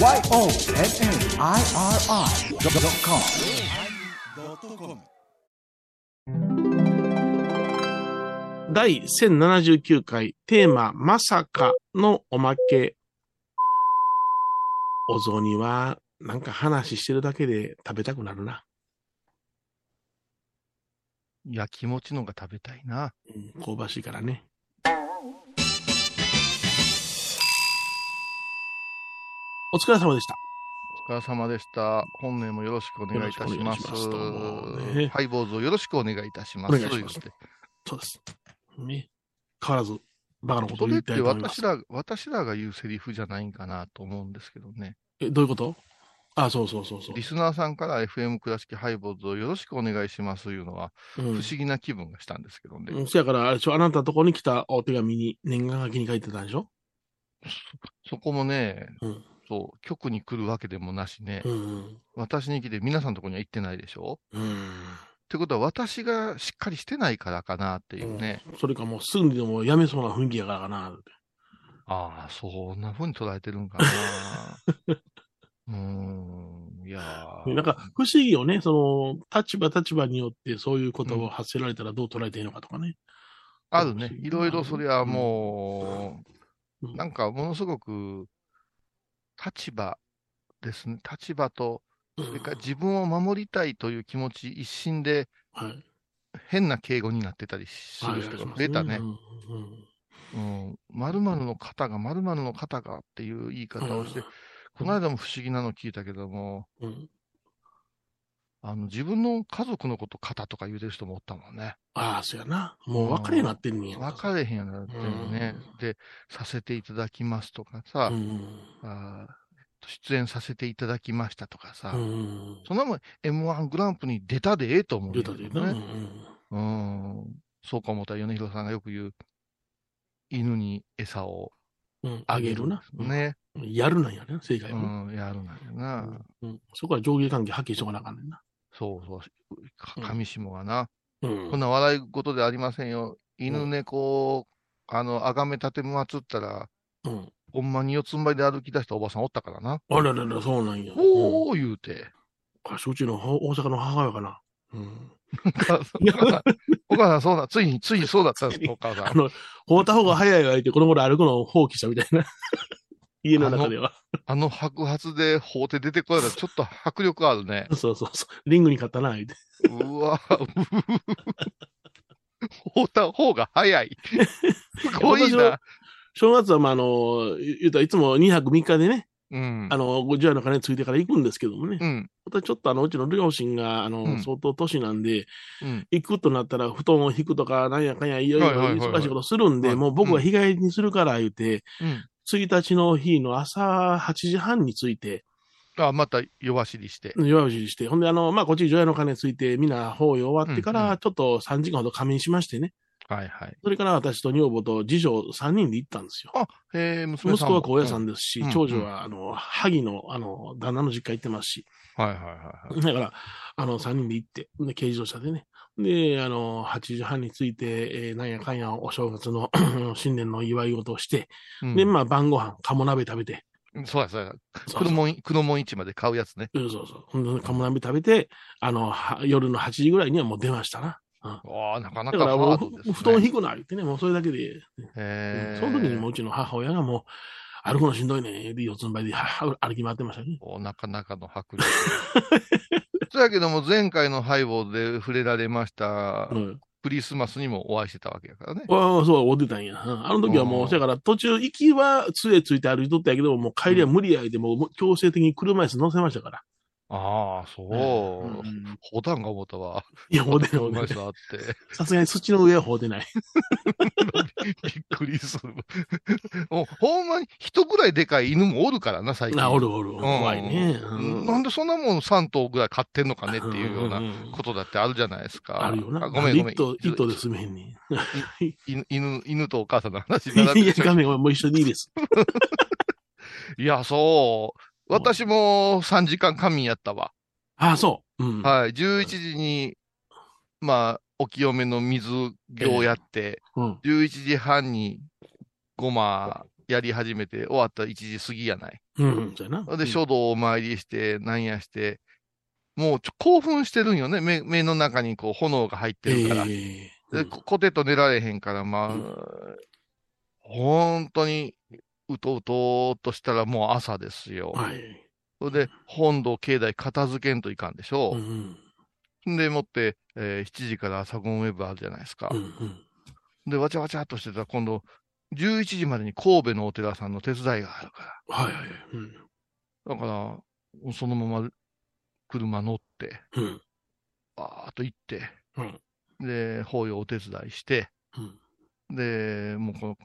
Y-O-T-A-R-I.com 第1079回テーマ「まさか」のおまけ。お雑煮はなんか話してるだけで食べたくなるな。いや、気持ちの方が食べたいな、香ばしいからね。お疲れ様でした。お疲れ様でした。本年もよろしくお願いいたします。ハイボーズをよろしくお願いいたします。そうです。ね、変わらずバカなことを言っていただきます。それって私らが言うセリフじゃないんかなと思うんですけどね。どういうこと？あ、そう。リスナーさんから FM 倉敷ハイボーズをよろしくお願いしますというのは、不思議な気分がしたんですけどね。そやから、あなたのところに来たお手紙に年賀書きに書いてたんでしょ？そこもね、そう、局に来るわけでもなしね、私に来て皆さんのところには行ってないでしょ？ってことは私がしっかりしてないからかなっていうね。それかもうすぐにでもやめそうな雰囲気やからかなって。ああ、そんな風に捉えてるんかな。いやなんか不思議よね、その立場によってそういうことを発せられたらどう捉えていいのかとかね。あるね、いろいろそれはもう、なんかものすごく立場ですね、立場と、それから自分を守りたいという気持ち一心で、変な敬語になってたりする人が増えたね。〇〇の方が、〇〇の方がっていう言い方をして、この間も不思議なの聞いたけども、自分の家族のこと肩とか言うてる人もおったもんね。ああ、そうやな。もう分かれへんなってんねや。分かれへんやなってんね、で、させていただきますとかさ、出演させていただきましたとかさ、そんなもん M1 グランプリに出たでええと思う、ね。出たでええな。そうか思ったら米広さんがよく言う、犬に餌をあげるな。ね。やるなんやね、正解も。やるなんやな。そこは上下関係はっきりしとかなあかんねんな。そう。上下がな。こんな笑い事でありませんよ。犬猫を、あがめたてまつったら、ほんまに四つん這いで歩き出したおばさんおったからな。あららら、そうなんや。おー言うて。うちの大阪の母親かな。お母さん、そうだ、ついそうだったんです、お母さん。放った方が早いがいて、この頃歩くのを放棄したみたいな。家の中では。あの白髪で放って出てこられたら、ちょっと迫力あるね。そう。リングに勝ったな、言うて。うわぁ。放った方が早い。すごいな。正月は、言うたらいつも2泊3日でね、50円の金ついてから行くんですけどもね。またちょっとうちの両親が、相当年なんで、行くとなったら、布団を引くとか、なんやかんや、いろいろ忙しいことするんで、もう僕は日帰りにするから言うて、1日の日の朝8時半に着いて。あ、また夜走りして。ほんで、こっち除夜の鐘ついて、みんな法要終わってから、ちょっと3時間ほど仮眠しましてね。はいはい。それから私と女房と次女3人で行ったんですよ。あ、娘さん。息子は高野山ですし、長女は、萩の、旦那の実家行ってますし。はい。だから、3人で行って、で、軽自動車でね。で、8時半に着いて、なんやかんやお正月の、新年の祝い事をして、で、まあ、晩ご飯、鴨鍋食べて。そうや。黒門市まで買うやつね。そう。鴨鍋食べて、夜の8時ぐらいにはもう出ましたな。なかなかハードですね。だから、布団引くな、言ってね、もうそれだけで。その時にもうちの母親がもう、歩くのしんどいね、で、四つん這いで歩き回ってましたね。なかなかの迫力。そうやけども、前回のハイボーズで触れられました、クリスマスにもお会いしてたわけやからね。そう、お出たんや。あの時はもう、だから途中、行きは杖ついて歩いとったやけど、もう帰りは無理やいて、もう強制的に車椅子乗せましたから。ああ、そう。放たんか思ったわ。いや、放てない。さすがに土の上は放てない。びっくりする。ほんまに人ぐらいでかい犬もおるからな、最近。おる。怖いね。なんでそんなもん3頭ぐらい飼ってんのかねっていうようなことだってあるじゃないですか。あるよな。ごめん。1頭ですめへんね。犬とお母さんの話になって。いや、ごめん、もう一緒にいいです。いや、そう。私も3時間仮眠やったわ。あ、そう。はい。11時に、お清めの水行やって、11時半にごまやり始めて終わった1時過ぎやない。うん、そうやな。で、書道を参りして、なんやして、もう興奮してるんよね。目の中にこう炎が入ってるから。で、コテと寝られへんから、まあ、本当にうとうとっとしたらもう朝ですよ。はい。それで、本堂、境内片付けんといかんでしょう。うん。でもって、7時から朝ゴンウェブあるじゃないですか。うんうん。で、わちゃわちゃっとしてたら今度、11時までに神戸のお寺さんの手伝いがあるから。はいはい。うん。だから、そのまま車乗って、うん。バーっと行って、うん。で、法要お手伝いして、うん。で、もうこの、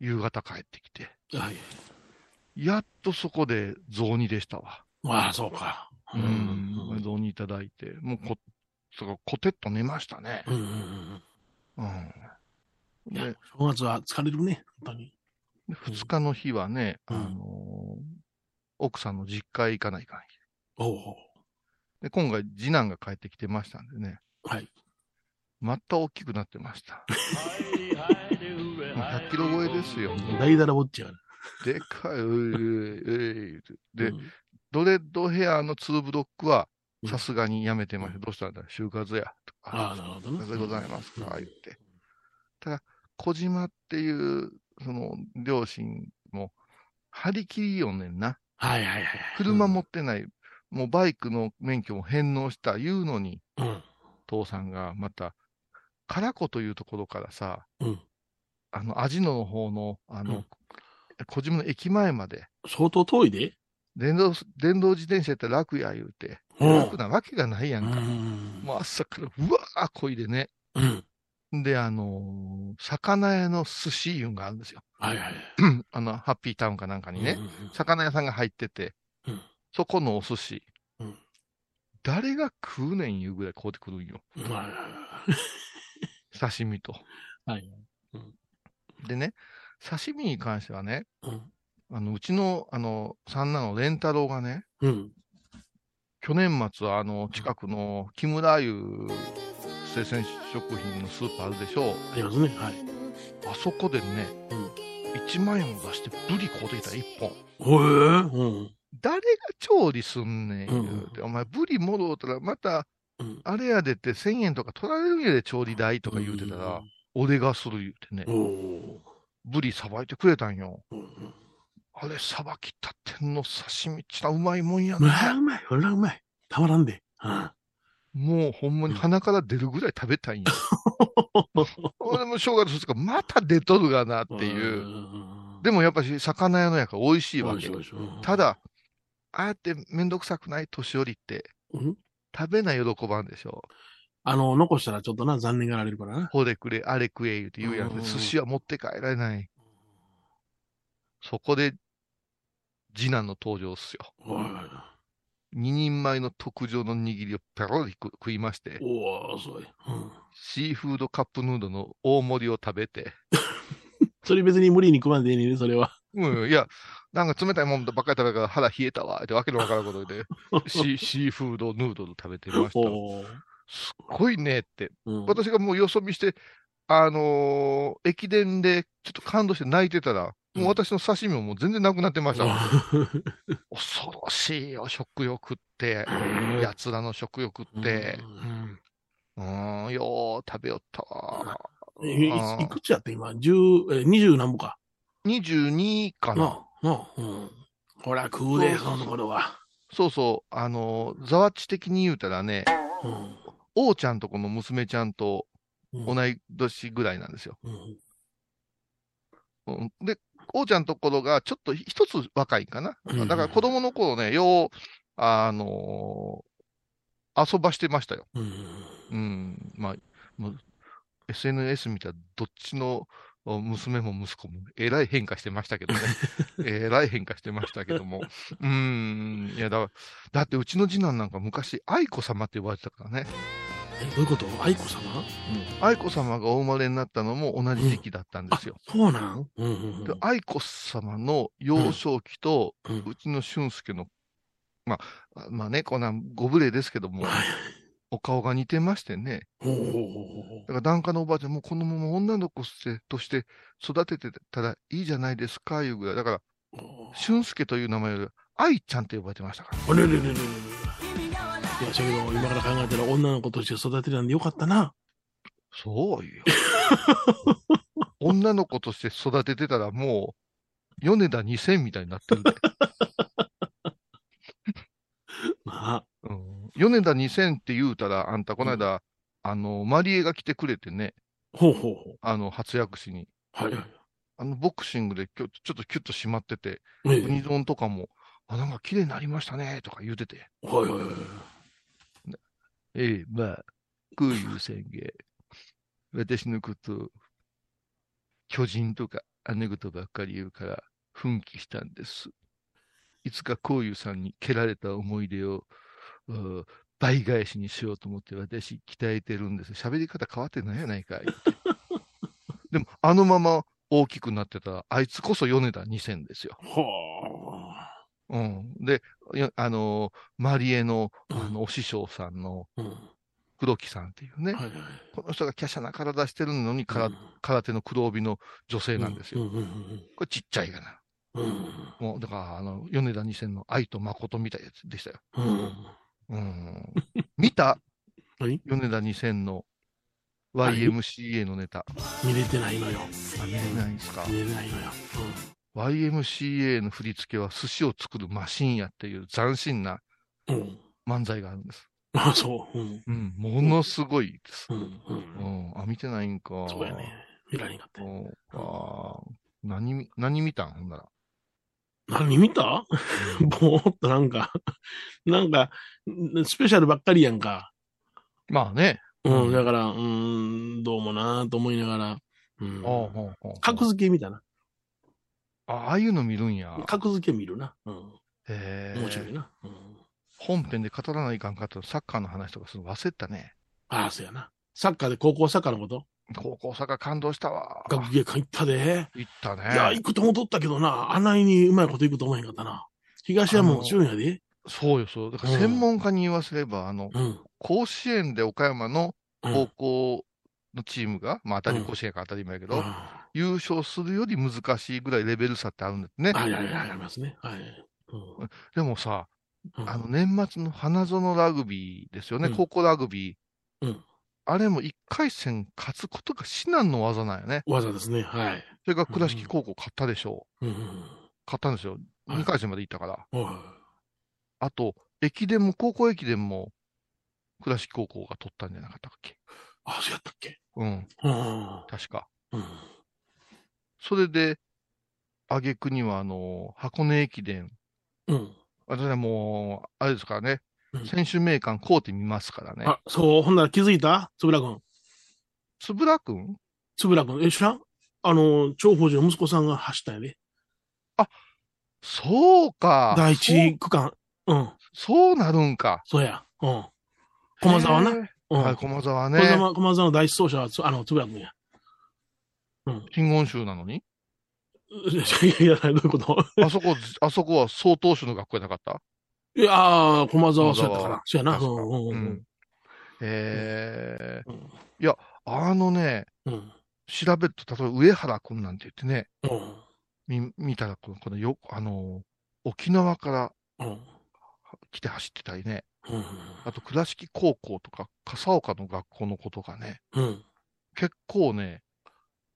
夕方帰ってきて。はい。やっとそこで雑煮でしたわ。ああ、そうか。うん。雑煮いただいて、もうコテッと寝ましたね。うんうんうん。うん。正月は疲れるね、本当に。2日の日はね、うん、奥さんの実家へ行かないかん。おうおう。で、今回、次男が帰ってきてましたんでね。はい。また大きくなってました。100キロ超えですよ。大だらぼっちやね。でかい、で、うん、ドレッドヘアのツーブロックは、さすがにやめてました。どうしたんだ就活や。とかああ、なるほどね。なぜございますか、言って。ただ、小島っていう、その、両親も、張り切りよねんな。はいはいはい。車持ってない、うん、もうバイクの免許も返納した、いうのに、うん、父さんがまた、唐子というところからさ、うん、味野の方の、うん、小島の駅前まで。相当遠いで電動自転車やったら楽や言うて、うん。楽なわけがないやんか。うん、もう朝から、うわーこいでね。うんで、魚屋の寿司いうんがあるんですよ。はいはい。ハッピータウンかなんかにね、うんうんうん、魚屋さんが入ってて、うん、そこのお寿司、うん、誰が食うねん言うぐらい買うてくるんよ。うん、刺身と。はい、うん。でね、刺身に関してはね、うん、うちの、三男の蓮太郎がね、うん、去年末は近くの木村湯、生鮮食品のスーパーあるでしょう。ありますね。はい。あそこでね、うん、1万円を出してブリ買うてきた1本。うん。誰が調理すんねん言うて、うん、お前ブリもろうたらまた、うん、あれやでって1000円とか取られるんやで調理代とか言うてたら、うん、俺がする言うてね、うん、ブリさばいてくれたんよ。うん、あれさばきたての刺身ちなうまいもんやね。うまい、うまい。たまらんで。うんもうほんまに鼻から出るぐらい食べたいんや。俺も正月するからまた出とるがなっていう。でもやっぱり魚屋のやから美味しいわけ。ただ、ああやってめんどくさくない年寄りって、うん、食べない喜ばんでしょ。残したらちょっとな、残念がられるからな。ほれくれ、あれくれ言うて言うやんで、寿司は持って帰られない。そこで、次男の登場っすよ。2人前の特上の握りをペロリ食いまして、おー、それ、うん、シーフードカップヌードルの大盛りを食べて。それ別に無理に食わんでいいねんね、それは。うん、いや、なんか冷たいもんばっかり食べるから腹冷えたわ、ってわけのわからんことでシーフードヌードル食べてました。すっごいねって、うん。私がもうよそ見して、駅伝でちょっと感動して泣いてたら、もう私の刺身ももう全然なくなってました。恐ろしいよ、食欲って。奴らの食欲って。よー、食べよったわ。いくつやって今、20何歩か。22かな。うん。ほら、食うで、その頃は。そうそう、ザワッチ的に言うたらね、うん、王ちゃんとこの娘ちゃんと同い年ぐらいなんですよ。うんうん、で、おうちゃんところがちょっと一つ若いかな。だから子供の頃ね、よう、遊ばしてましたよ。うん。うん、まあ、もう SNS 見たらどっちの娘も息子もえらい変化してましたけどね。えらい変化してましたけども。いや、だってうちの次男なんか昔、愛子様って呼ばれてたからね。どういうこと？愛子様？うん、愛子様がお生まれになったのも同じ時期だったんですよ。うん、そうなん？うんうんうん、愛子様の幼少期と、うちの俊介の、まあね、こんなご無礼ですけども、お顔が似てましてね。だから檀家のおばあちゃんもこのまま女の子として育ててたらいいじゃないですかいうぐらいだから俊介という名前より愛ちゃんって呼ばれてましたから。あれれれれれれ。いやそれを今から考えたら女の子として育てたんでよかったな。そうよ。女の子として育ててたらもう米田2000みたいになってる。まあ。米田2000って言うたら、あんたこの間、マリエが来てくれてね。ほうほうほう。初訳師に。はい。ボクシングでちょっとキュッと締まってて、国丼とかも、なんか綺麗になりましたね、とか言うてて。はいはいはい。まあ、空流宣言。私のこと、巨人とか、あんなことばっかり言うから、奮起したんです。いつかこういうさんに蹴られた思い出を、倍返しにしようと思って私鍛えてるんです。喋り方変わってないやないかい。でもあのまま大きくなってたらあいつこそ米田2000ですよ。はあ。うん。で、マリエの、お師匠さんの黒木さんっていうね、はいはい、この人が華奢な体してるのに空手の黒帯の女性なんですよ。これちっちゃいかな。もうだから米田2000の愛と誠みたいでしたよ。見た米田2000の YMCA のネタ。見れてないのよ。見れないんすか。見れないのよ。YMCA の振り付けは寿司を作るマシンやっていう斬新な漫才があるんです。あ、そう。うん。ものすごいです。あ、見てないんか。そうやね。見られなかった。ああ。何見たんほんなら。何見た？ぼーっとなんか、スペシャルばっかりやんか。まあね。うん、だから、どうもなぁと思いながら、格付け見たな。ああいうの見るんや。格付け見るな。へぇ。面白いな。本編で語らないかんかったらサッカーの話とかするの忘れたね。ああ、そうやな。サッカーで高校サッカーのこと高校サッカー感動したわ。学芸館行ったで。行ったね。いや、行くともとったけどな、あないにうまいこと行くと思えんかったな。東山も中やで。そうよ、そう。だから専門家に言わせれば、甲子園で岡山の高校のチームが、まあ当たり甲子園か当たり前やけど、優勝するより難しいぐらいレベル差ってあるんですね。はいはいはい、ありますね。はい。でもさ、年末の花園ラグビーですよね、高校ラグビー。あれも1回戦勝つことが至難の技なんよね。技ですね。はい。それが倉敷高校勝ったでしょう。勝ったんですよ。2回戦まで行ったから。あと、駅伝も、高校駅伝も、倉敷高校が取ったんじゃなかったっけ。あ、そうやったっけ。うん。確か。それで、挙句には、箱根駅伝。私はもう、あれですからね。選手名鑑こうてみますからね。あ、そう、ほんなら気づいた？円谷君、知らん？長宝寺の息子さんが走ったんやで。あ、そうか。第一区間。そうなるんか。そうや。駒沢な。はい、駒沢ね。駒沢の第一走者は、円谷君や。真言宗なのに？いや、どういうこと？あそこは曹洞宗の学校じゃなかった？いやー、駒沢はそうやったから。そうやな。いや、調べると、例えば上原君なんて言ってね、見たら、沖縄から来て走ってたりね、あと倉敷高校とか、笠岡の学校の子とかね、結構ね、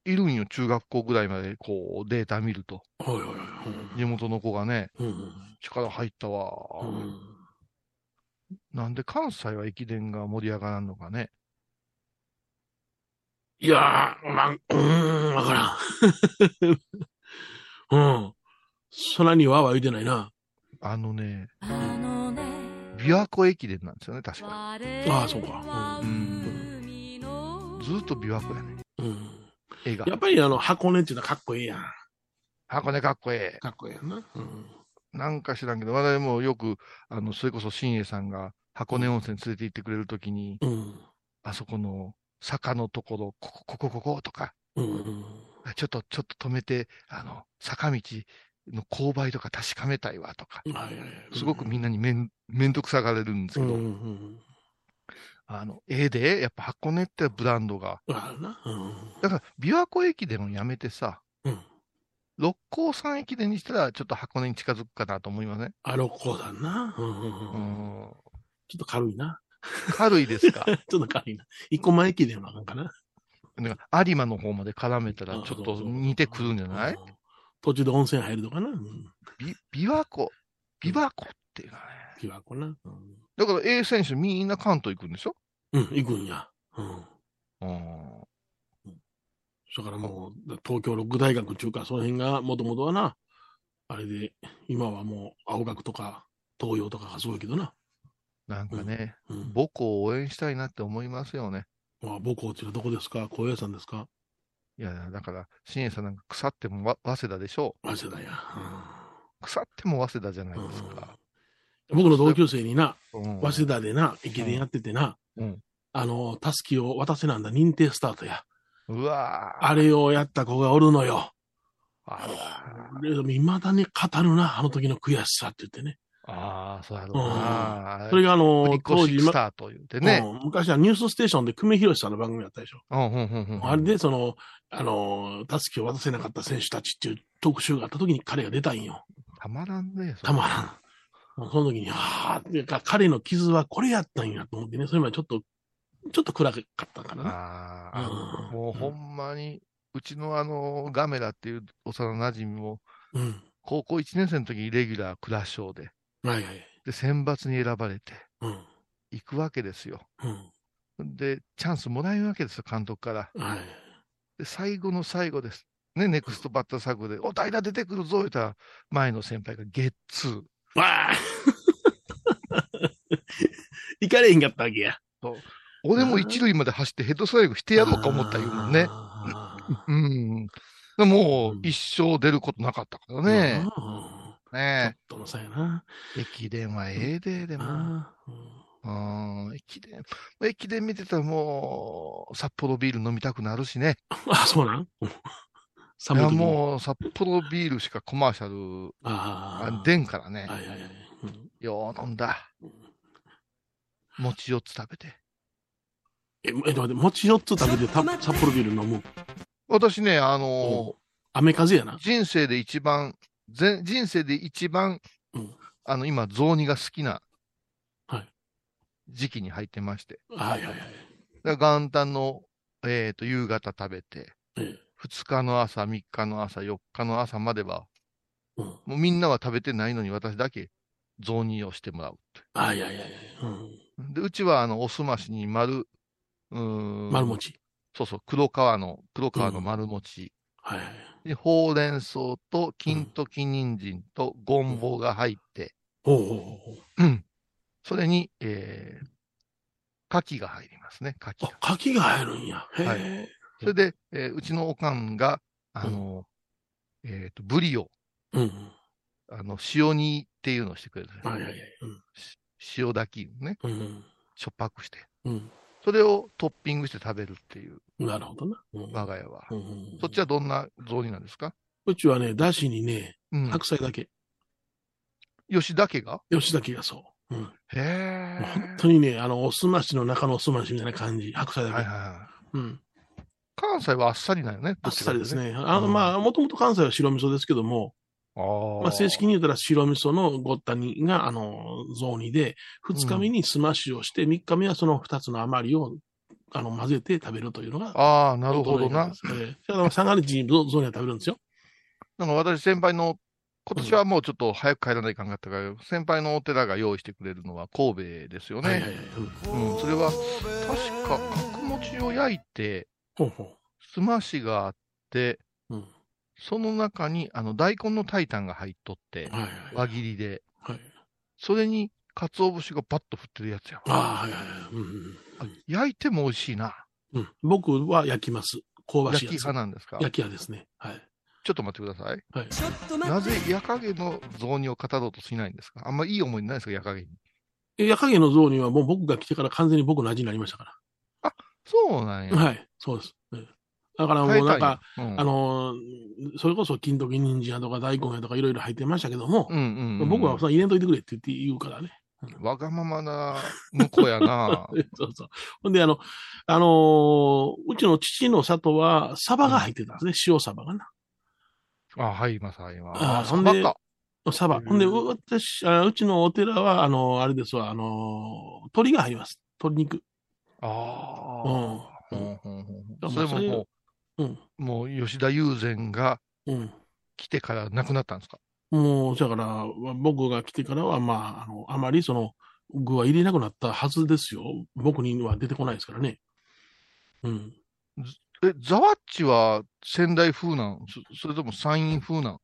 いるんよ、中学校ぐらいまで、こう、データ見ると。地元の子がね、力入ったわ。なんで関西は駅伝が盛り上がらんのかね。いやー、わからん。空には言うてないな。琵琶湖駅伝なんですよね、確か。ああ、そうか。ずっと琵琶湖やね。やっぱり箱根っていうのはかっこいいやん。箱根かっこいい。かっこいいやんな。なんか知らんけど、我々もよく、それこそ新栄さんが箱根温泉連れて行ってくれるときに、あそこの坂のところ、こことか、ちょっと止めて、坂道の勾配とか確かめたいわとか、すごくみんなにめんどくさがれるんですけど、で、やっぱ箱根ってブランドが。だから、琵琶湖駅伝をやめてさ、うん、六甲山駅伝にしたら、ちょっと箱根に近づくかなと思いません？あ、六甲だな。うん。ちょっと軽いな。軽いですか？ちょっと軽いな。生駒駅伝はあかんかな。なんか有馬の方まで絡めたら、ちょっと似てくるんじゃない？途中で温泉入るのかな。琵琶湖っていうかね。琵琶湖な。うん、だから A 選手みんな関東行くんでしょ？うん、行くんや。うん。だからもう、東京六大学中か、その辺がもともとはな、あれで、今はもう青学とか東洋とかがすごいけどな。なんかね、うん、母校を応援したいなって思いますよね。あ、母校っていうのはどこですか？高野山ですか？いや、だから、新栄さんなんか腐っても早稲田でしょう。早稲田や。うん、腐っても早稲田じゃないですか。うん、僕の同級生にな、うん、早稲田でな、駅伝やっててな、うん、たすきを渡せなんだ認定スタートや。うわぁ。あれをやった子がおるのよ。あら。でも、未だに語るな、あの時の悔しさって言ってね。ああ、そうやろうな、うん。それが当時、昔はニュースステーションで久米宏さんの番組だったでしょ。あれで、たすきを渡せなかった選手たちっていう特集があった時に彼が出たんよ。たまらんね。たまらん。その時に、ああ、彼の傷はこれやったんやと思ってね、それまでちょっと暗かったかな。あ、もうほんまに、うちのガメラっていう幼馴染も、うん、高校1年生の時にレギュラークラッシュで。はいはい、で選抜に選ばれて、行くわけですよ、うん、で、チャンスもらえるわけですよ、監督から。はい、で最後の最後です、ね、ネクストバッター作で、お代打出てくるぞ言ったら、前の先輩がゲッツー。わ行かれへんかったわけや。そう俺も一塁まで走って、ヘッドスライドしてやろうか思った言うもんね。うん、でもう一生出ることなかったからね。ねえ。ちょっとのさやな。駅伝はええで、でも。うん、駅伝見てたらもう、札幌ビール飲みたくなるしね。あ、そうなん？いや、もう、札幌ビールしかコマーシャル、出んからね。はいはいはい。よう飲んだ。餅4つ食べて。待って、餅4つ食べて札幌ビール飲む？私ね、雨風やな。人生で一番、うん、今、雑煮が好きな時期に入ってまして。はいはいはい。元旦の、夕方食べて、2日の朝、3日の朝、4日の朝までは、うん、もうみんなは食べてないのに私だけ雑煮をしてもらうって。はいはいはい。うん、で、うちは、おすましに丸餅。そうそう、黒皮の丸餅。うんはい、でほうれん草と金時人参とゴンボウが入って、うん、それに、牡蠣が入りますね。牡蠣が入るんや。へえ、はい。それで、うちのおかんがうん、ブリを、うん、塩煮っていうのをしてくれる、ね。はいはいはい。うん、塩炊きね、うん、しょっぱくして。うんそれをトッピングして食べるっていう。なるほどな。うん、我が家は、うんうん。そっちはどんな雑煮なんですか？うちはね、だしにね、うん、白菜だけ。吉田家がそう。うん、へぇ本当にね、おすましの中のおすましみたいな感じ。白菜だけ。はいはいうん、関西はあっさりなんよね。あっさりですね。まあ、もともと関西は白味噌ですけども、まあ、正式に言うたら白味噌のごった煮が雑煮で、2日目にすましをして、3日目はその2つの余りを混ぜて食べるというのが、ああ、なるほどな。三が日に雑煮は食べるんですよ。なんか私、先輩の、今年はもうちょっと早く帰らないかんかったから、先輩のお寺が用意してくれるのは神戸ですよね。はいはいはいうん、それは、確か角餅を焼いて、すましがあって、うんその中に、大根の炊いたんが入っとって、はいはいはい、輪切りで、はい、それに、鰹節がバッと振ってるやつや。ああ、はいはいはいうん、焼いても美味しいな、うん。僕は焼きます。香ばしいやつ。焼き派なんですか？焼き派ですね。はい。ちょっと待ってください。はい、なぜ、夜影の雑煮を語ろうとしないんですか？あんまりいい思いないですか、夜影に。夜影の雑煮はもう僕が来てから完全に僕の味になりましたから。あ、そうなんや。はい、そうです。だからもうなんか、うん、それこそ金時人参やとか大根やとかいろいろ入ってましたけども、うんうんうん、僕はそれ入れんといてくれって言うからね。わがままな婿やな。そうそう。ほんで、うちの父の里は、サバが入ってたんですね、塩サバがな。あ、入ります、入ります。あ、そんで、サバ。ほんで、うちのお寺は、あれですわ、鶏が入ります。鶏肉。ああ。うん。それももう、吉田友禅が来てから亡くなったんですか？もう、だから、僕が来てからは、まあ、あまりその、具は入れなくなったはずですよ。僕には出てこないですからね。うん。ザワッチは仙台風なん？それとも山陰風なん？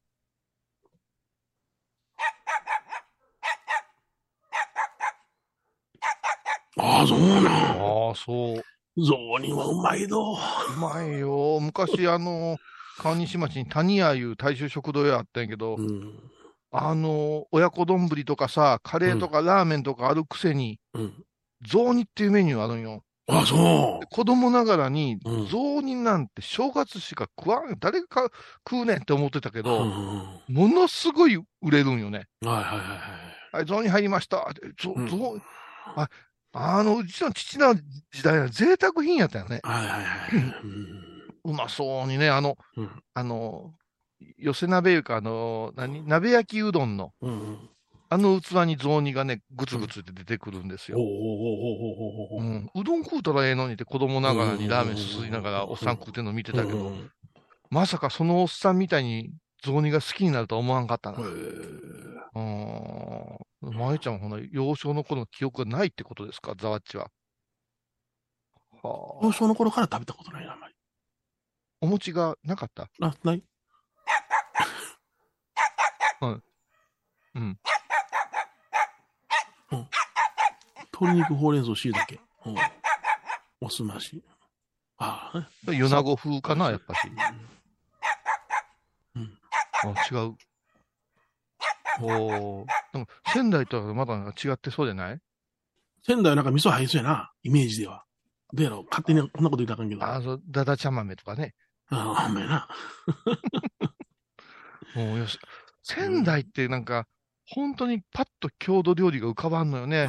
ああ、そうなん。ああ、そう。雑煮はうまいど。うまいよ。昔、川西町に谷屋いう大衆食堂屋あったんやけど、うん、親子丼とかさ、カレーとかラーメンとかあるくせに、うん、雑煮っていうメニューあるんよ。あ、そう。子供ながらに、うん、雑煮なんて正月しか食わん、誰か食うねんって思ってたけど、うん、ものすごい売れるんよね。はいはいはい。はい、雑煮入りました。うん、うちの父の時代は贅沢品やったよね。はいはいはい。うまそうにね、うん、寄せ鍋いうか、鍋焼きうどんの、うん、器に雑煮がね、ぐつぐつって出てくるんですよ。うどん食うたらええのにって子供ながらにラーメンすすりながらおっさん食うてんの見てたけど、うん、まさかそのおっさんみたいに雑煮が好きになるとは思わんかったな。まえちゃんはほな、幼少の頃の記憶がないってことですか、ザワッチは。はあ、幼少の頃から食べたことないな、あんまり。お餅がなかった？あ、ない。うん。うん。うん。鶏肉、ほうれん草、しいだけ。うん。おすまし。ああ。米子風かな、やっぱし。うん。あ、違う。おー。でも仙台とはまだなんか違ってそうじゃない？仙台はなんか味噌入りそうやな、イメージでは。どうやろう、勝手にこんなこと言ったらあかんけど。ああ、そう、だだちゃ豆とかね。ああ、おめえな。もうよし、仙台ってなんか、本当にパッと郷土料理が浮かばんのよね。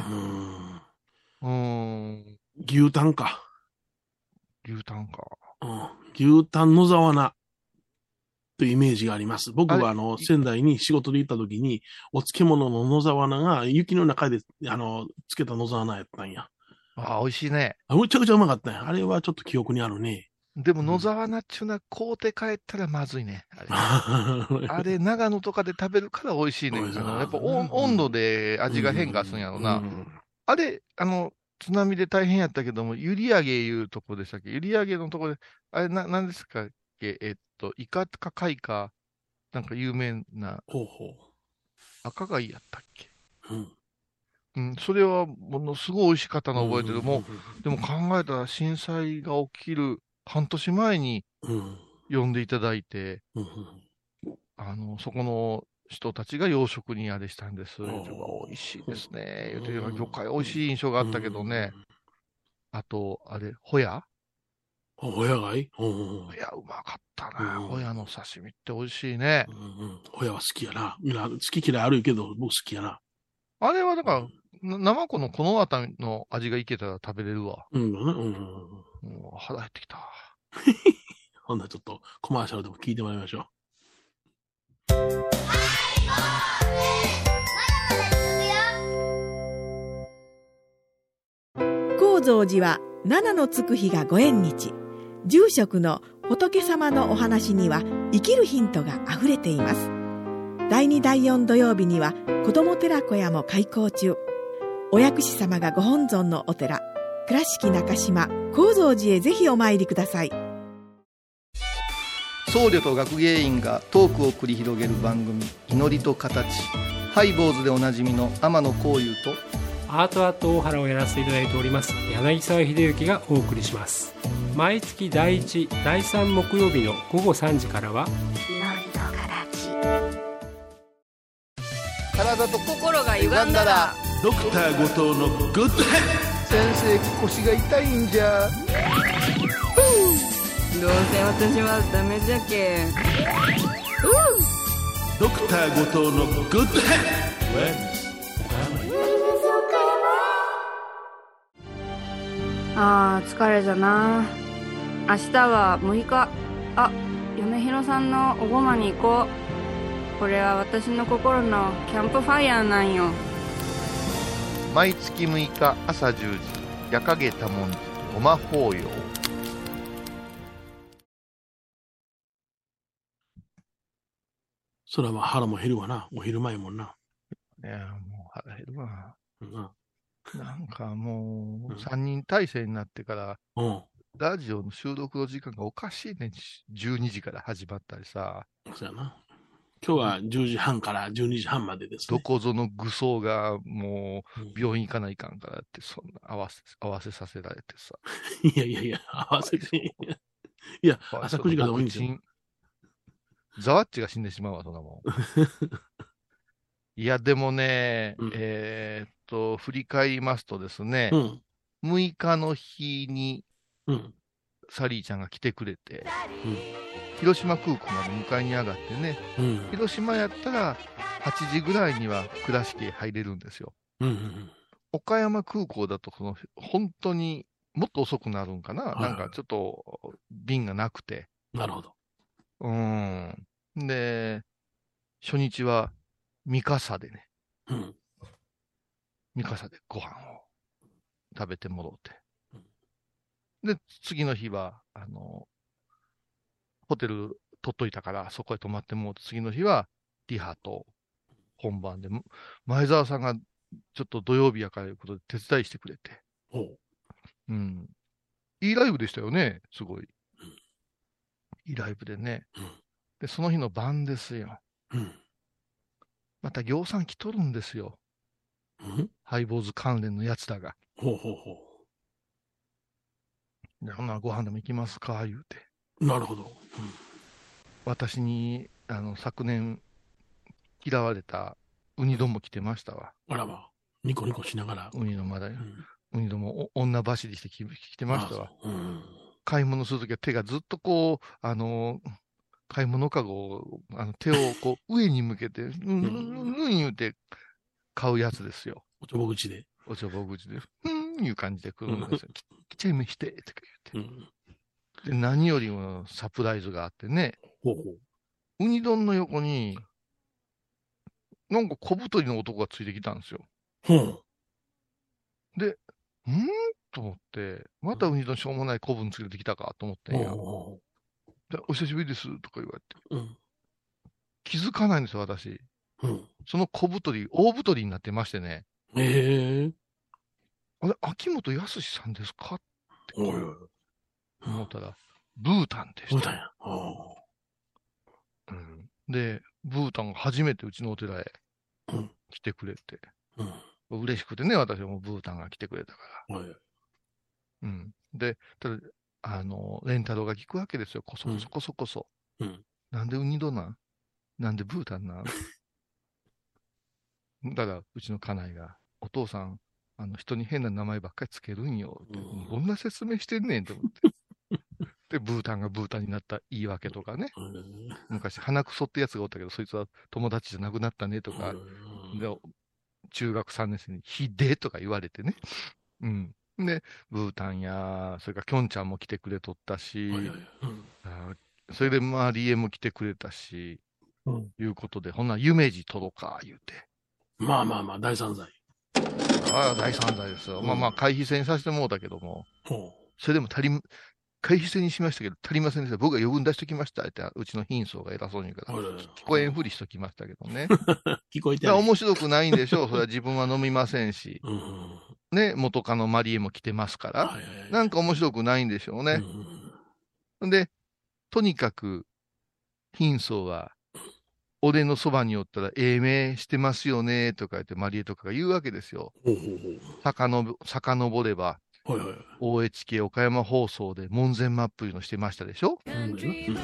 牛タンか。牛タンか。うん。牛タン野沢菜というイメージがあります。僕は仙台に仕事で行った時に、お漬物の野沢菜が雪の中で、漬けた野沢菜やったんや。ああ、美味しいね。むちゃくちゃうまかったね。あれはちょっと記憶にあるね。でも野沢菜っちゅうのは買うて帰ったらまずいね。あれ、長野とかで食べるから美味しいね。やっぱ温度で味が変化するんやろな。あれ、津波で大変やったけども、閖上いうとこでしたっけ？閖上のとこで、あれ、何ですかっけ？イカか貝か、なんか有名な。ほうほう。赤貝やったっけ？うん。うん、それはものすごい美味しかったのを覚えてる。もう、でも考えたら震災が起きる半年前に呼んでいただいて、そこの人たちが養殖にあれしたんです。美味しいですね。言うて、魚介美味しい印象があったけどね。あと、あれ、ホヤ？ホヤ貝？ホヤうまかったな。ホヤの刺身って美味しいね。ホヤは好きやな。みんな好き嫌いあるけど、僕好きやな。あれはだから、生子のこのあたりの味がいけたら食べれるわ。腹減ってきた。ほんならちょっとコマーシャルでも聞いてもらいましょう。高蔵寺は七のつく日がご縁日。住職の仏様のお話には生きるヒントがあふれています。第2第4土曜日には子ども寺小屋も開校中。お薬師様がご本尊のお寺、倉敷中島・高蔵寺へぜひお参りください。僧侶と学芸員がトークを繰り広げる番組、祈りと形。ハイボーズでおなじみの天野幸雄とアートアート大原をやらせていただいております柳沢秀幸がお送りします。毎月第1、第3木曜日の午後3時からは祈りと形。体と心が歪んだらドクター後藤のグッドヘッド。先生、腰が痛いんじゃ。どうせ私はダメじゃけ。ドクター後藤のグッドヘッド。あー疲れじゃな。明日は6日、あ、嫁ひろさんのおごまに行こう。これは私の心のキャンプファイヤーなんよ。毎月6日朝10時、夜影多文字ごま法要。それは腹も減るわな。お昼前もんな。いやもう腹減るわ、うん、なんかもう3人体制になってから、うん、ラジオの収録の時間がおかしいね。12時から始まったりさ。そうやな。今日は10時半から12時半までですね。どこぞの愚僧がもう病院行かないかんからってそんな合わせさせられてさ。いやいやいや、合わせていや、朝9時から多いんですよ。ザワッチが死んでしまうわ、そんなもん。いや、でもね、うん、振り返りますとですね、うん、6日の日に、うん、サリーちゃんが来てくれて、うん、広島空港まで迎えに上がってね、うん、広島やったら8時ぐらいには倉敷へ入れるんですよ、うんうん。岡山空港だとその本当にもっと遅くなるんかな、はい、なんかちょっと便がなくて。なるほど。で、初日は三笠でね、うん、三笠でご飯を食べてもろうて、うん、で次の日はホテル取っといたからそこへ泊まってもろうて、次の日はリハと本番で、前澤さんがちょっと土曜日やからいうことで手伝いしてくれて、うん、いいライブでしたよね。すごいいいライブでね、うん、でその日の晩ですよ、うん、また行さん来とるんですよ、うん、ハイボーズ関連のやつだが、ほうほうほう、でほんならご飯でも行きますか言うて、なるほど、うん、私に昨年嫌われたウニども来てましたわ。あらま、ニコニコしながらウニどもだよ、うん、ウニども女走りして来てましたわ。買い物するときは手がずっとこう、買い物かごを、手をこう上に向けて、うん、言うて買うやつですよ。おちょぼ口で。おちょぼ口で、うん、いう感じで来るんですよ。きちゃいめして、って言って、うん。で、何よりもサプライズがあってね、ほうほう、ウニ丼の横に、なんか小太りの男がついてきたんですよ。ほう。で、んと思って、またウニ丼しょうもない子分つけてきたかと思ってんや、でお久しぶりですとか言われて、うん、気づかないんですよ私、うん、その小太り大太りになってましてね、あれ秋元康さんですかって思ったら、ブータンでした。ブータンや、うん、でブータンが初めてうちのお寺へ来てくれて、うん、嬉しくてね、私もブータンが来てくれたから、はい、うん、でただレンタロウが聞くわけですよ、こそこそこそこそ、うん、なんでウニドなんなんでブータンなんだからうちの家内がお父さん人に変な名前ばっかりつけるんよって、うん、こんな説明してんねんと思ってでブータンがブータンになった言い訳とかね、うん、昔鼻くそってやつがおったけどそいつは友達じゃなくなったねとか、うん、で中学3年生にひでとか言われてね、うん、でブータンや、それからきょんちゃんも来てくれとったし、はいはいはい、うん、それでまあリエも来てくれたし、うん、いうことで、ほんな夢二とろか言うて、まあまあまあ大散財、ああ大散財ですよ、うん、まあまあ回避制にさせてもらったけども、うん、それでも回避制にしましたけど足りませんでした。僕が余分出しときましたってうちの貧相が偉そうに言うから、はいはいはい、聞こえんふりしときましたけどね聞こえてない、面白くないんでしょうそれは自分は飲みませんし、うん、ね、元カノマリエも来てますから、はいはいはい、なんか面白くないんでしょうね、うん、でとにかく貧相は俺のそばにおったら英明してますよねとか言ってマリエとかが言うわけですよ、ほうほうほう、遡れば、はいはい、OHK 岡山放送で門前マップのしてましたでしょ、うんうん、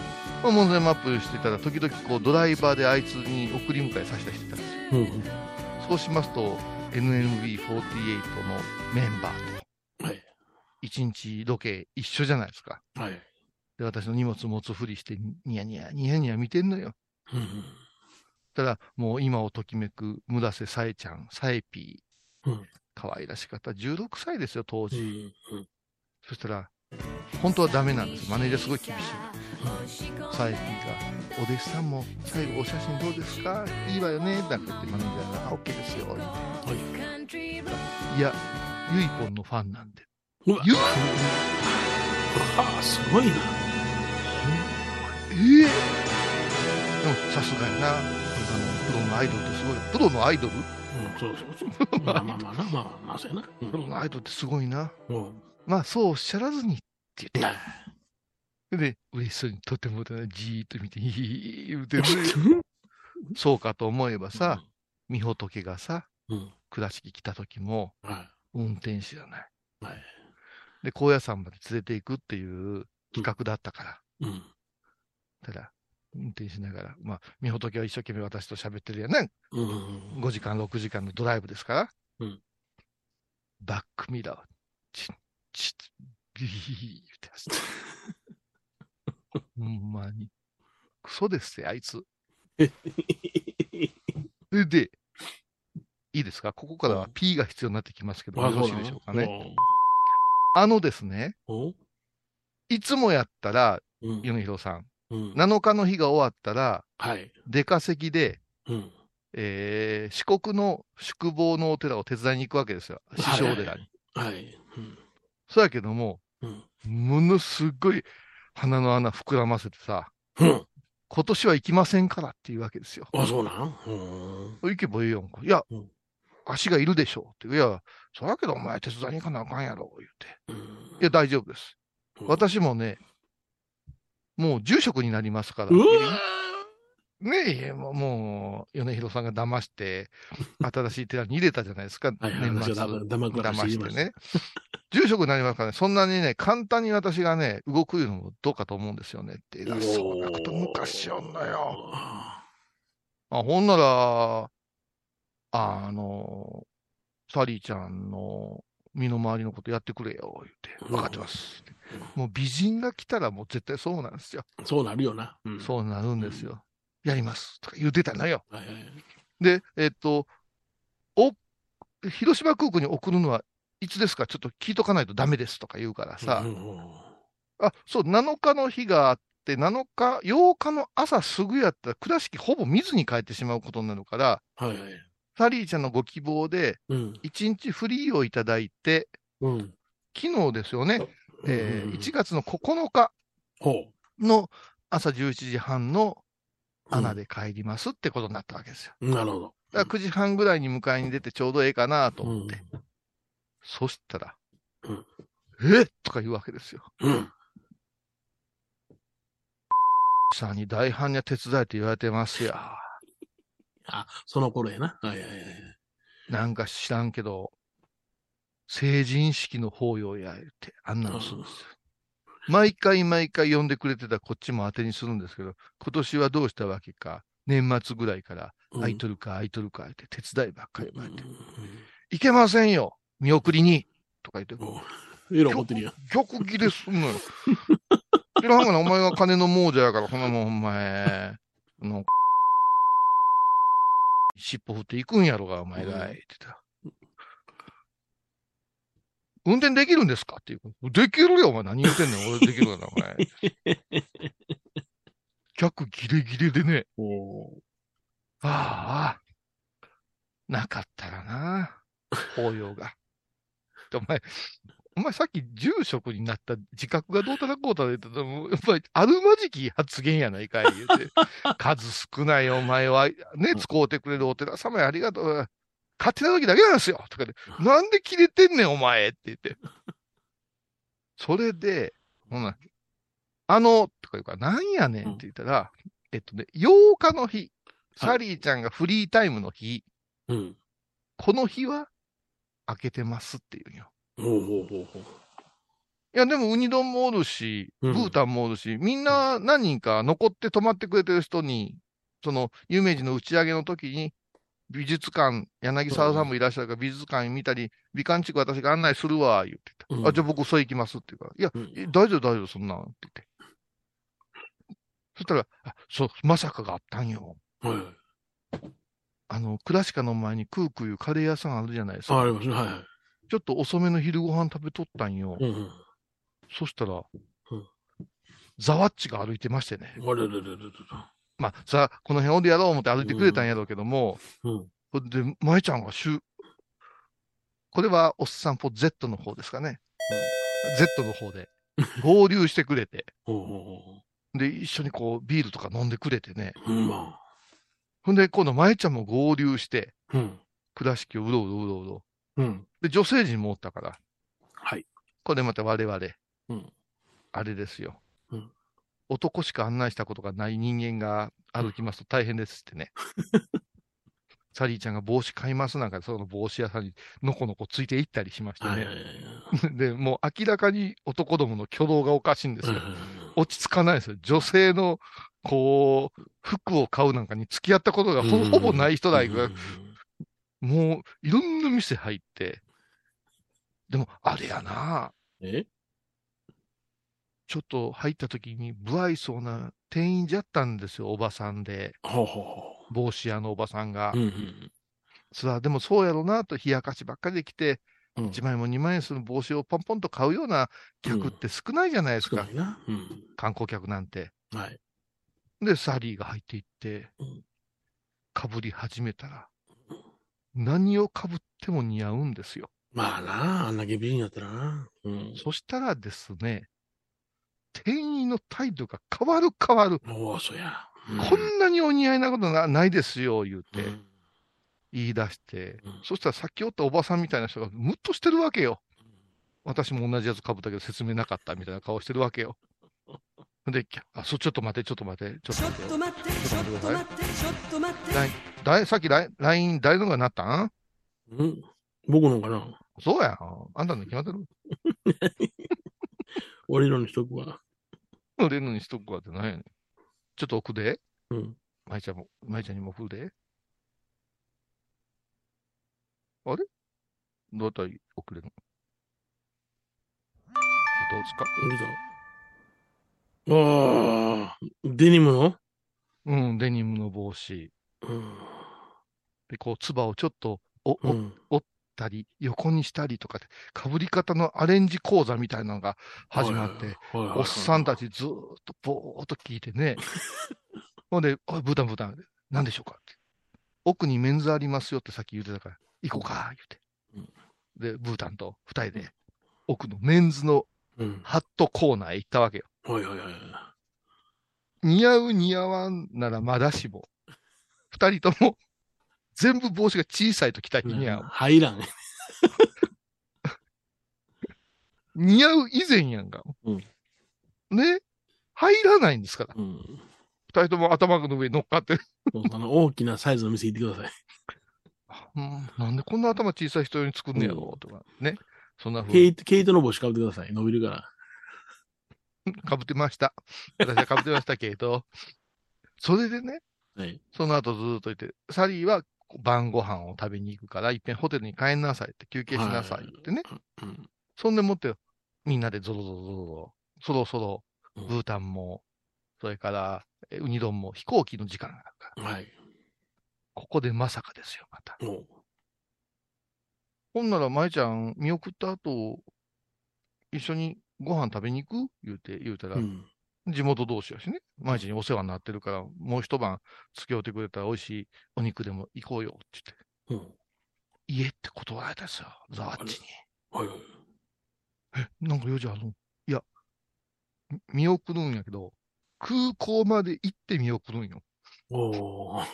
まあ、門前マップしてたら時々こうドライバーであいつに送り迎えさせたりしてたんですよ、うんうん、そうしますとNMB48 のメンバーと、はい、1日ロケ一緒じゃないですか、はい、で私の荷物持つふりしてニヤニヤニヤニヤ見てんのよ、うんうん、たらもう今をときめく村瀬さえちゃん、さえぴー、うん、かわいらしかった、16歳ですよ当時、うんうん、そしたら本当はダメなんです。マネージャーすごい厳しい、うん、最後がお弟子さんも最後お写真どうですか、いいわよねなんか言ってマネージャーが OK ですよ、はい、いやゆいぽんのファンなんで、ゆいぽんすごいな、でもさすがやな、プロのアイドルってすごい、プロのアイドル、そうそうまあまあまあな、まあまあな、プロのアイドルってすごいな、まあそうおっしゃらずにって言ってで嬉しそうにとてもじーっと見ていいってそうかと思えばさ、みほとけがさ倉敷来た時も運転手じゃないで高野山まで連れていくっていう企画だったから。ただ運転しながら、まあ、みほとけは一生懸命私と喋ってるやんね、うんうん、5時間6時間のドライブですから、うん、バックミラーをチッチッビーって走ってほんまにクソですよあいつでいいですか、ここからは P が必要になってきますけどよろしいでしょうかね。あのですね、いつもやったら米広さん、7日の日が終わったら、はい、出稼ぎで、四国の宿坊のお寺を手伝いに行くわけですよ、師匠寺に。そうやけども、ものすごい鼻の穴膨らませてさ、今年は行きませんからっていうわけですよ。あ、そうなん、行けばいいよんか。いや、足がいるでしょうって。いや、そうやけどお前手伝いに行かなあかんやろ、言うて。いや、大丈夫です。私もね、もう住職になりますから。ねえ、もう、米広さんが騙して、新しい寺に入れたじゃないですか。はいはい、年末騙してね。住職になりますからね、そんなにね、簡単に私がね、動くのもどうかと思うんですよねって。偉そうなこと昔よんだよ。あ、ほんなら、サリーちゃんの、身の回りのことやってくれよ言って、分かってます、うん、もう美人が来たらもう絶対そうなんですよ。そうなるよな、うん、そうなるんですよ、うん、やりますとか言ってたのよ、はいはい、で広島空港に送るのはいつですかちょっと聞いとかないとダメですとか言うからさ、うんうんうん、あ、そう7日の日があって7日8日の朝すぐやったら倉敷ほぼ見ずに帰ってしまうことになるから、はいはい、サリーちゃんのご希望で、1日フリーをいただいて、うん、昨日ですよね、1月の9日の朝11時半の穴で帰りますってことになったわけですよ。うん、なるほど。だから9時半ぐらいに迎えに出てちょうどええかなと思って。うん、そしたら、うん、えっとか言うわけですよ。うん、さんに大般若手伝えって言われてますや。あ、その頃やな。はいはいはい。なんか知らんけど、成人式の法要や言って、あんなのするんですよ。毎回毎回呼んでくれてたこっちも当てにするんですけど、今年はどうしたわけか、年末ぐらいから、空いとるか空いとるかって手伝いばっかり言われて、いけませんよ、見送りにとか言って、えらいことにや。逆ギレすんのよ。知らんがな、お前が金の亡者やから、そんなもんお前、尻尾振っていくんやろが、お前が、って言った。運転できるんですかっていう。できるよ、お前。何言ってんの俺できるからな、お前。客ギレギレでね。ああ、なかったらな、法要が。お前さっき住職になった自覚がどうたらこうたら言ってたもん、やっぱりあるまじき発言やないかい言って数少ないお前はね、使うてくれるお寺様ありがとう、勝手な時だけなんですよとかで、なんでキレてんねんお前って言ってそれでほなとか言うからなんやねんって言ったら、8日の日サリーちゃんがフリータイムの日、はい、この日は開けてますって言うんよ。いやでもウニ丼もおるしブータンもおるし、みんな何人か残って泊まってくれてる人に、その有名人の打ち上げの時に美術館、柳沢さんもいらっしゃるから美術館見たり、美観地区私が案内するわ言ってた、あ、じゃあ僕それ行きますって言うから、いや、大丈夫大丈夫そんなんって言って、そしたら、あ、そうまさかがあったんよ、倉敷の前にクークーいうカレー屋さんあるじゃないですか。ありますね、はい。ちょっと遅めの昼ご飯食べとったんよ、うんうん、そしたら、ザワッチが歩いてましてね。あれれれれれれ。まあ、さあ、この辺おるやろう思って歩いてくれたんやろうけども、うん、で、舞ちゃんがこれはおっさんぽ Z の方ですかね。うん、Z の方で合流してくれて、で、一緒にこう、ビールとか飲んでくれてね。うん、ほんで、今度舞ちゃんも合流して、倉敷をうろうろうろうろ。うん、で、女性陣もおったから、はい。これまた我々、あれですよ。うん、男しか案内したことがない人間が歩きますと大変ですってね。サリーちゃんが帽子買いますなんかで、その帽子屋さんにのこのこついていったりしましてね。で、もう明らかに男どもの挙動がおかしいんですよ。落ち着かないですよ。女性の、こう、服を買うなんかに付き合ったことがほぼない人だいが、もういろんな店入って、でも、あれやな。ちょっと入った時に、不愛想な店員じゃったんですよ、おばさんで。ほうほうほう、帽子屋のおばさんが。うんうん、それはでもそうやろうなと、冷やかしばっかりで来て、うん、1万円も2万円する帽子をポンポンと買うような客って少ないじゃないですか、観光客なんて。はい、で、サリーが入っていって、かぶり始めたら、何をかぶっても似合うんですよ。まあなあ、あんな美人やったらな。うん、そしたらですね、店員の態度が変わる。おお、そや。うん、こんなにお似合いなことないですよ、言うて、言い出して、そしたらさっきおったおばさんみたいな人がムッとしてるわけよ。私も同じやつかぶったけど説明なかったみたいな顔してるわけよ。で、あ、ちょっと待って、ちょっと待って。さっき LINE 誰のがなったん？うん、僕のかな。そうやん。あんたの決まってる。俺のにしとくわ。俺のにしとくわってなんやねん。ちょっと奥で。うん。舞ちゃんにも送るで。あれ？どうやったら送れるの？どうですか？降りた。ああ、デニムの？うん、デニムの帽子。うん。で、こう、つばをちょっと、折ったり、横にしたりとかで、かぶり方のアレンジ講座みたいなのが始まって、おっさんたちずーっとぼーっと聞いてね。ほんで、おい、ブータン、何でしょうかって。奥にメンズありますよってさっき言ってたから、行こうか、言って。で、ブータンと二人で、奥のメンズのハットコーナーへ行ったわけよ。似合う、似合わんならまだしも、二人とも、全部帽子が小さいと着たいには入らん。似合う以前やんか。うん、ね、入らないんですから。うん、二人とも頭の上に乗っかってる。あの大きなサイズの店行ってください。なんでこんな頭小さい人に作んねやろとかね。そんなふうに。毛糸の帽子かぶってください。伸びるから。かぶってました。私はかぶってましたけど。それでね、はい、その後ずーっといて、サリーは、晩ご飯を食べに行くから、いっぺんホテルに帰んなさいって、休憩しなさいってね。そんでもって、みんなでゾロゾロ、そろそろ、ブータンも、それから、ウニ丼も飛行機の時間があるから。はい、ここでまさかですよ、また。ほんなら、舞ちゃん、見送った後、一緒にご飯食べに行く言うたら、地元同士やしね、毎日にお世話になってるから、もう一晩付き合ってくれたら美味しいお肉でも行こうよって言って、家って断られたんですよ、ザワッチに。はいはい、なんか用事あるの？いや、見送るんやけど、空港まで行って見送るんよ。お考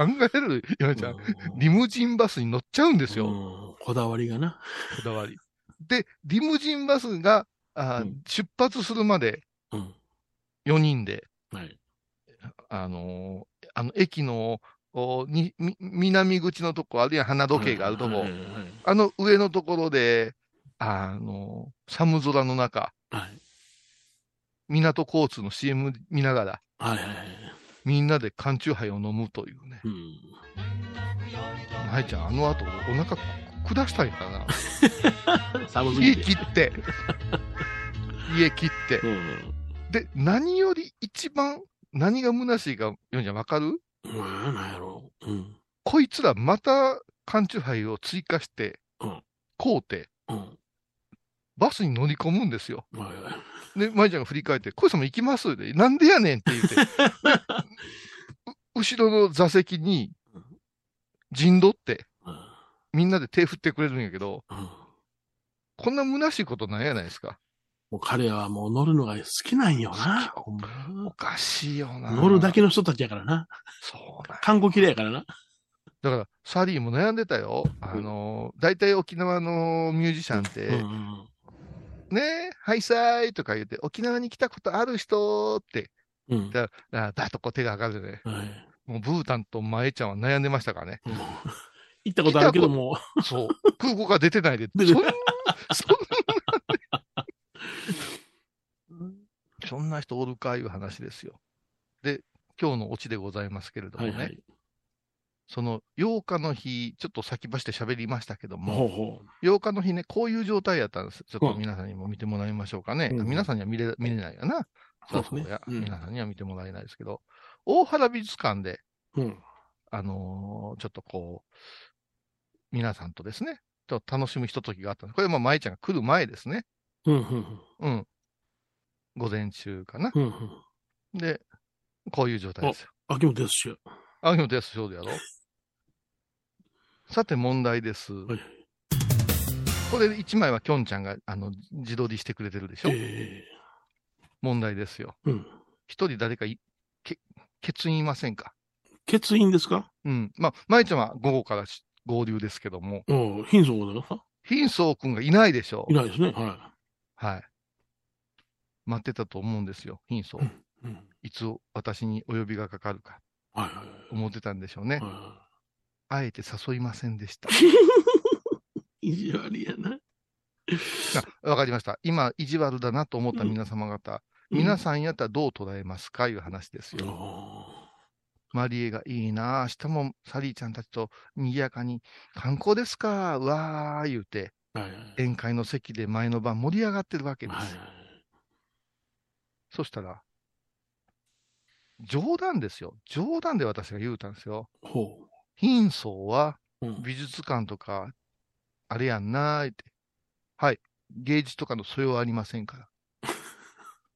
える、嫁ちゃん、リムジンバスに乗っちゃうんですよ。こだわりがな。こだわり。で、リムジンバスが、出発するまで4人で、あの駅の南口のとこ、あるいは花時計があるとこ、あの上のところで、寒空の中、港交通の CM 見ながら、みんなで缶チューハイを飲むというね。舞ちゃん、あの後お腹下したいかな。家切って、で、何より一番何が虚しいか読んじゃ分かる？なんやろう。こいつらまた缶チューハイを追加して、買うて、バスに乗り込むんですよ。で、舞ちゃんが振り返って、小石さんも行きますで、なんでやねんって言って、後ろの座席に陣取って、みんなで手振ってくれるんやけど、こんな虚しいことないやないですか。もう彼はもう乗るのが好きなんよな。おかしいよな。乗るだけの人たちやからな。そうな。観光綺麗やからな。だから、サリーも悩んでたよ。大体沖縄のミュージシャンって、ねえ、ハイサイとか言って、沖縄に来たことある人って、だとこう手が上がるじゃない。もうブータンとマエちゃんは悩んでましたからね。行ったことあるけども。そう。空港が出てないで。そんな人おるかいう話ですよ。で、今日のオチでございますけれどもね、はいはい、その8日の日、ちょっと先走って喋りましたけども、ほうほう、8日の日ね、こういう状態やったんです。ちょっと皆さんにも見てもらいましょうかね。皆さんには見れないやな。そうや、皆さんには見てもらえないですけど、大原美術館で、ちょっとこう、皆さんとですね、ちょっと楽しむひとときがあったんです。これはまいちゃんが来る前ですね。午前中かな。で、こういう状態ですよ。秋元康賞。秋元康賞でやろう。さて問題です。はい、これ1枚はきょんちゃんが自撮りしてくれてるでしょ。問題ですよ。一人誰か欠員いませんか。欠員ですか。まあ、舞ちゃんは午後から合流ですけども。貧相だな。貧相くんがいないでしょう。いないですね。はい。待ってたと思うんですよ、貧相。いつ私にお呼びがかかるか、思ってたんでしょうね。あえて誘いませんでした。意地悪やな。わかりました。今、意地悪だなと思った皆様方、皆さんやったらどう捉えますかいう話ですよ。マリエがいいな、明日もサリーちゃんたちとにぎやかに、観光ですか、わー言うて、宴会の席で前の晩盛り上がってるわけです。そしたら、冗談ですよ。冗談で私が言うたんですよ。貧相は美術館とか、あれやんなーって。はい。芸術とかの素養はありませんから。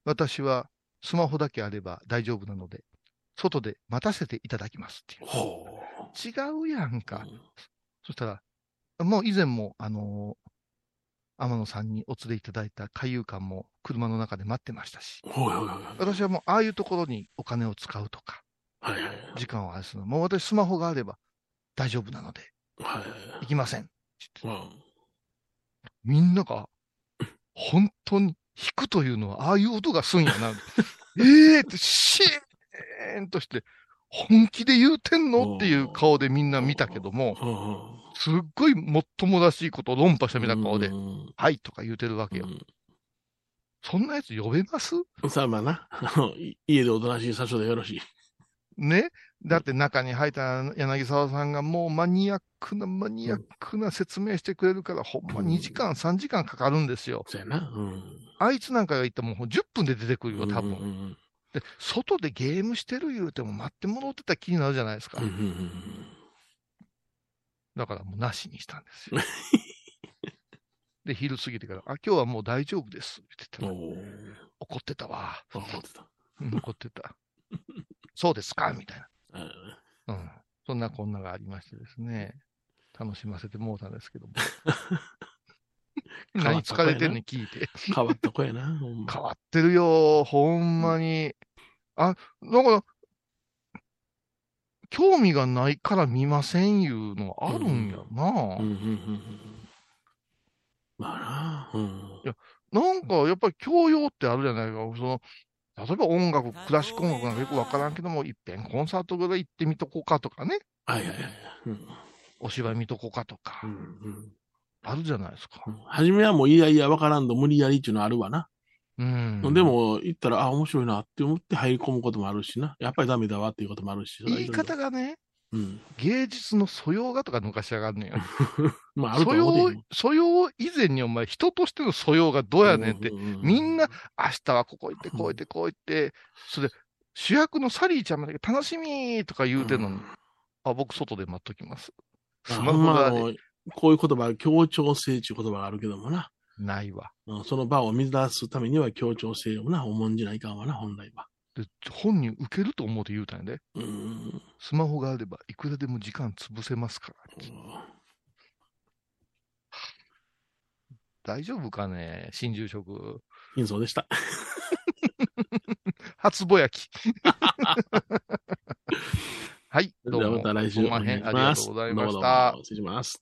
私はスマホだけあれば大丈夫なので、外で待たせていただきますっていう。違うやんか。そしたら、もう以前も、天野さんにお連れいただいた海遊館も車の中で待ってましたし、私はもうああいうところにお金を使うとか、時間をあれするの、もう私スマホがあれば大丈夫なので、行きませんって言って、みんなが本当に弾くというのはああいう音がすんやな、ってシーンとして、本気で言うてんのっていう顔でみんな見たけども、すっごいもっともらしいことを論破したみたいな顔で、はいとか言うてるわけよ。そんなやつ呼べます？さあまあな、家でおとなしい最初でよろしい。ね、だって中に入った柳沢さんがもうマニアックな説明してくれるから、ほんま2時間、3時間かかるんですよ。そうやな。あいつなんかが言っても10分で出てくるよ、多分。で、外でゲームしてる言うても待ってもらってたら気になるじゃないですか。だからもうなしにしたんですよ。で、昼過ぎてから、今日はもう大丈夫ですって言ってた。怒ってたわ。怒ってた。そうですかみたいな。そんなこんながありましてですね。楽しませてもうたんですけども。何疲れてんの聞いて。変わった子やな。変わってるよ、ほんまに。だから、興味がないから見ませんいうのはあるんやな。まあな。いや、なんかやっぱり教養ってあるじゃないか。例えば音楽、クラシック音楽なんかよくわからんけども、いっぺんコンサートぐらい行ってみとこうかとかね。お芝居見とこうかとか。あるじゃないですか。初めはもう、いやいや、わからんと無理やりっていうのあるわな。でも、行ったら、面白いなって思って入り込むこともあるしな。やっぱりダメだわっていうこともあるし。言い方がね、芸術の素養がとか抜かしやがんねんよ。素養以前にお前、人としての素養がどうやねんって、みんな、明日はここ行って、こう行って、こう行って、それで、主役のサリーちゃんまで楽しみーとか言うてんのに、僕、外で待っときます。スマホがね。こういう言葉、協調性っていう言葉があるけどもな。ないわ。その場を見出すためには協調性をな、重んじないかんわな、本来は。で、本人受けると思うて言うたんやで。うん。スマホがあれば、いくらでも時間潰せますから。大丈夫かね、新住職。貧相でした。初ぼやき。はい、どうも。また来週お願いします。ありがとうございました。失礼します。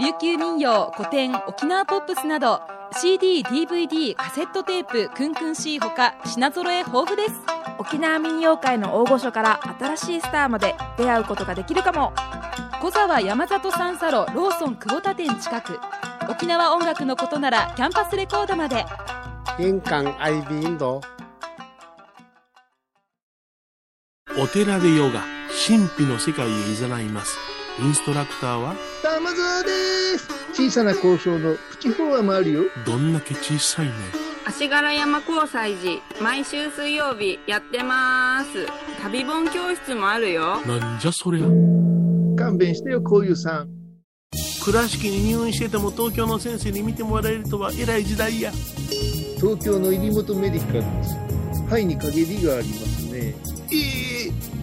琉球民謡、古典、沖縄ポップスなど CD、DVD、カセットテープ、クンクン C ほか品揃え豊富です。沖縄民謡界の大御所から新しいスターまで出会うことができるかも。小沢山里三佐路ローソン久保田店近く。沖縄音楽のことならキャンパスレコードまで。玄関アイビーインド。お寺でヨガ、神秘の世界へ誘います。インストラクターは玉沢です。小さな交渉のプチフォアもあるよ。どんだけ小さいね。足柄山交際時、毎週水曜日やってます。旅本教室もあるよ。なんじゃそりゃ。勘弁してよ、こういうさん。倉敷に入院してても東京の先生に見てもらえるとは偉い時代や。東京の入本メディカルです。肺に陰りがありますね。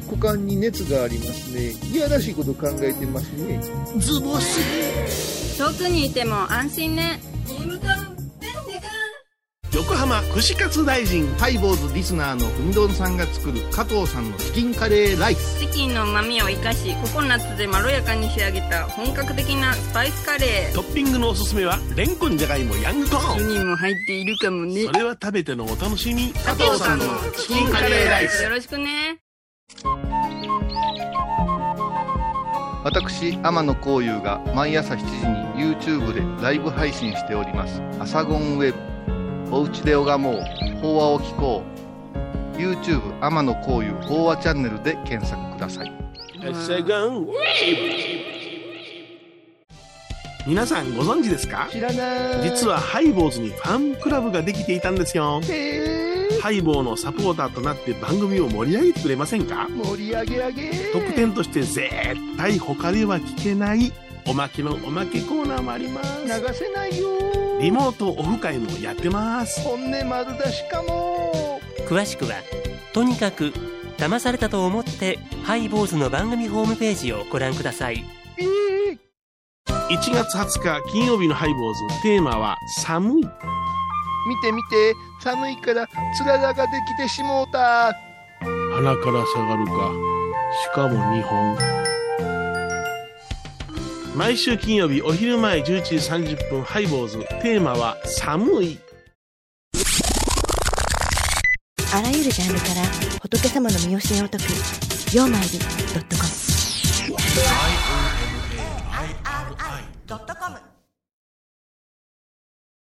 股間に熱がありますね。いやらしいこと考えてますね。ズボス。遠くにいても安心ね。横浜串カツ大臣ハイボーズリスナーのうみどんさんが作る加藤さんのチキンカレーライス。チキンの旨みを生かし、ココナッツでまろやかに仕上げた本格的なスパイスカレー。トッピングのおすすめはレンコン、じゃがいも、ヤングコーン。4人も入っているかもね。それは食べてのお楽しみ。加藤さんのチキンカレーライス、よろしくね。私、天野幸雄が毎朝7時に YouTube でライブ配信しておりますアサゴンウェブ。おうちで拝もう、法話を聞こう。 YouTube 天野幸雄法話チャンネルで検索ください。アサゴンウェブ、皆さんご存知ですか？知らない。実はハイボーズにファンクラブができていたんですよ。ハイボーのサポーターとなって番組を盛り上げてくれませんか？盛り上げ上げ。特典として絶対他では聞けないおまけのおまけコーナーもあります。流せないよ。リモートオフ会もやってます。本音丸出しかも。詳しくはとにかく騙されたと思ってハイボーズの番組ホームページをご覧ください。1月20日金曜日のハイボーズ、テーマは寒い。見て見て、寒いからつららができてしもうた。鼻から下がるか、しかも2本。毎週金曜日お昼前11時30分、ハイボーズ、テーマは寒い。あらゆるジャンルから仏様の身教えを解くようまいり .com。